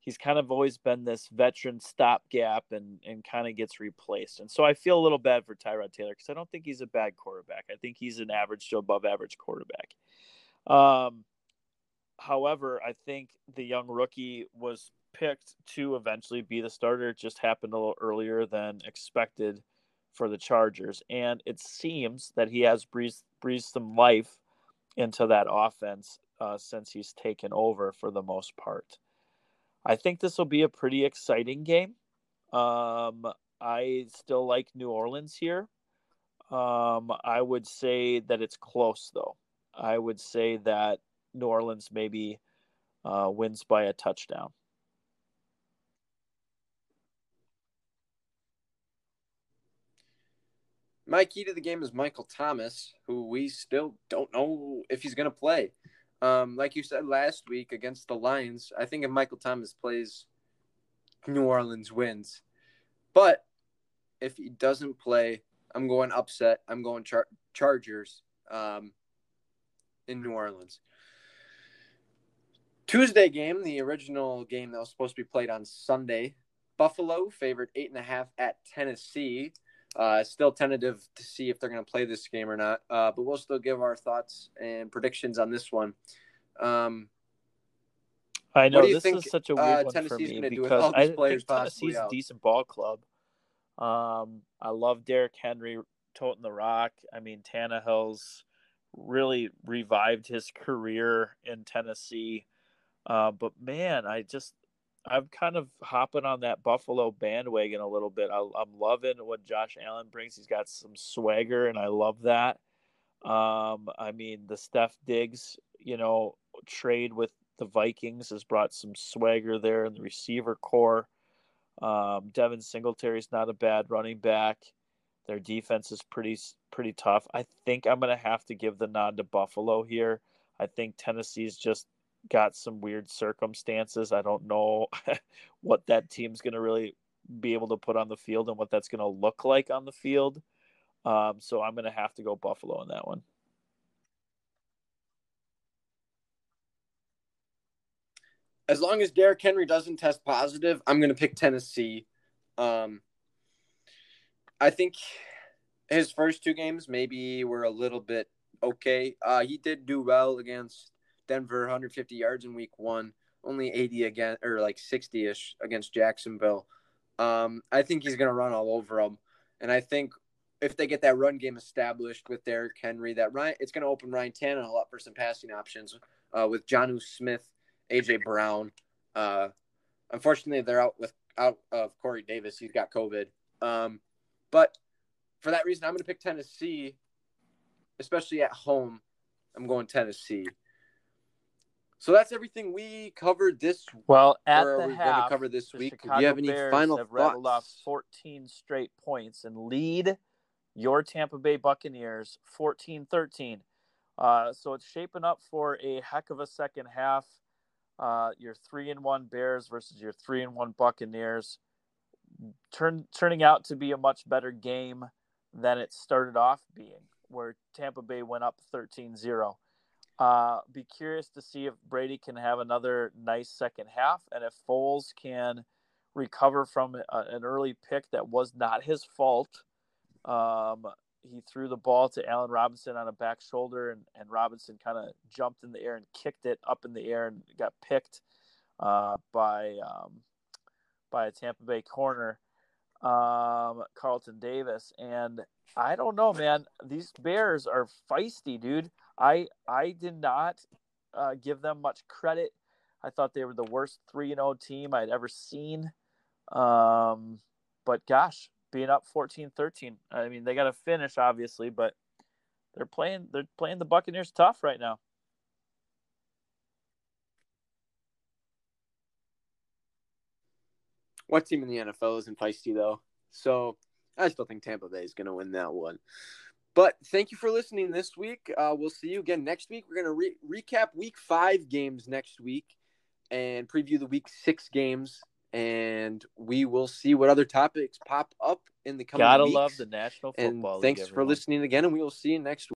he's kind of always been this veteran stopgap and, and kind of gets replaced. And so I feel a little bad for Tyrod Taylor because I don't think he's a bad quarterback. I think he's an average to above average quarterback. Um, However, I think the young rookie was picked to eventually be the starter. It just happened a little earlier than expected for the Chargers. And it seems that he has breathed, breathed some life into that offense uh, since he's taken over for the most part. I think this will be a pretty exciting game. Um, I still like New Orleans here. Um, I would say that it's close, though. I would say that New Orleans maybe uh, wins by a touchdown. My key to the game is Michael Thomas, who we still don't know if he's going to play. Um, like you said last week against the Lions, I think if Michael Thomas plays, New Orleans wins. But if he doesn't play, I'm going upset. I'm going char- Chargers um, in New Orleans. Tuesday game, the original game that was supposed to be played on Sunday, Buffalo favored eight and a half at Tennessee. Uh, still tentative to see if they're going to play this game or not, uh, but we'll still give our thoughts and predictions on this one. Um, I know this think, is such a weird uh, one Tennessee's for me because I think Tennessee's a decent ball club. Um, I love Derrick Henry toting the rock. I mean, Tannehill's really revived his career in Tennessee. Uh, but, man, I just – I'm kind of hopping on that Buffalo bandwagon a little bit. I, I'm loving what Josh Allen brings. He's got some swagger, and I love that. Um, I mean, the Steph Diggs, you know, trade with the Vikings has brought some swagger there in the receiver core. Um, Devin Singletary's not a bad running back. Their defense is pretty pretty tough. I think I'm going to have to give the nod to Buffalo here. I think Tennessee's just – got some weird circumstances. I don't know what that team's going to really be able to put on the field and what that's going to look like on the field. Um, so I'm going to have to go Buffalo on that one. As long as Derrick Henry doesn't test positive, I'm going to pick Tennessee. Um, I think his first two games maybe were a little bit okay. Uh, he did do well against Denver, one hundred fifty yards in week one, only eighty again, or like sixty-ish against Jacksonville. Um, I think he's going to run all over them. And I think if they get that run game established with Derrick Henry, that Ryan, it's going to open Ryan Tannehill up for some passing options uh, with Jonnu Smith, A J Brown. Uh, unfortunately, they're out with out of Corey Davis. He's got COVID. Um, but for that reason, I'm going to pick Tennessee, especially at home. I'm going Tennessee. So that's everything we covered this week. Well, at the we half, to cover this week. Do you have any Bears final have thoughts? Rattled off fourteen straight points and lead your Tampa Bay Buccaneers fourteen thirteen. Uh, so it's shaping up for a heck of a second half. Uh, your three and one Bears versus your three and one Buccaneers, turn turning out to be a much better game than it started off being, where Tampa Bay went up thirteen zero. Uh, be curious to see if Brady can have another nice second half and if Foles can recover from a, an early pick that was not his fault. Um, he threw the ball to Allen Robinson on a back shoulder, and, and Robinson kind of jumped in the air and kicked it up in the air and got picked uh, by um, by a Tampa Bay corner, um, Carlton Davis. And I don't know, man. These Bears are feisty, dude. I I did not uh, give them much credit. I thought they were the worst three and oh team I'd ever seen. Um, but gosh, being up fourteen thirteen, I mean, they got to finish, obviously, but they're playing they're playing the Buccaneers tough right now. What team in the N F L isn't feisty, though? So I still think Tampa Bay is going to win that one. But thank you for listening this week. Uh, we'll see you again next week. We're going to re- recap week five games next week and preview the week six games. And we will see what other topics pop up in the coming weeks. Gotta love the National Football League. And thanks for listening again, and we will see you next week.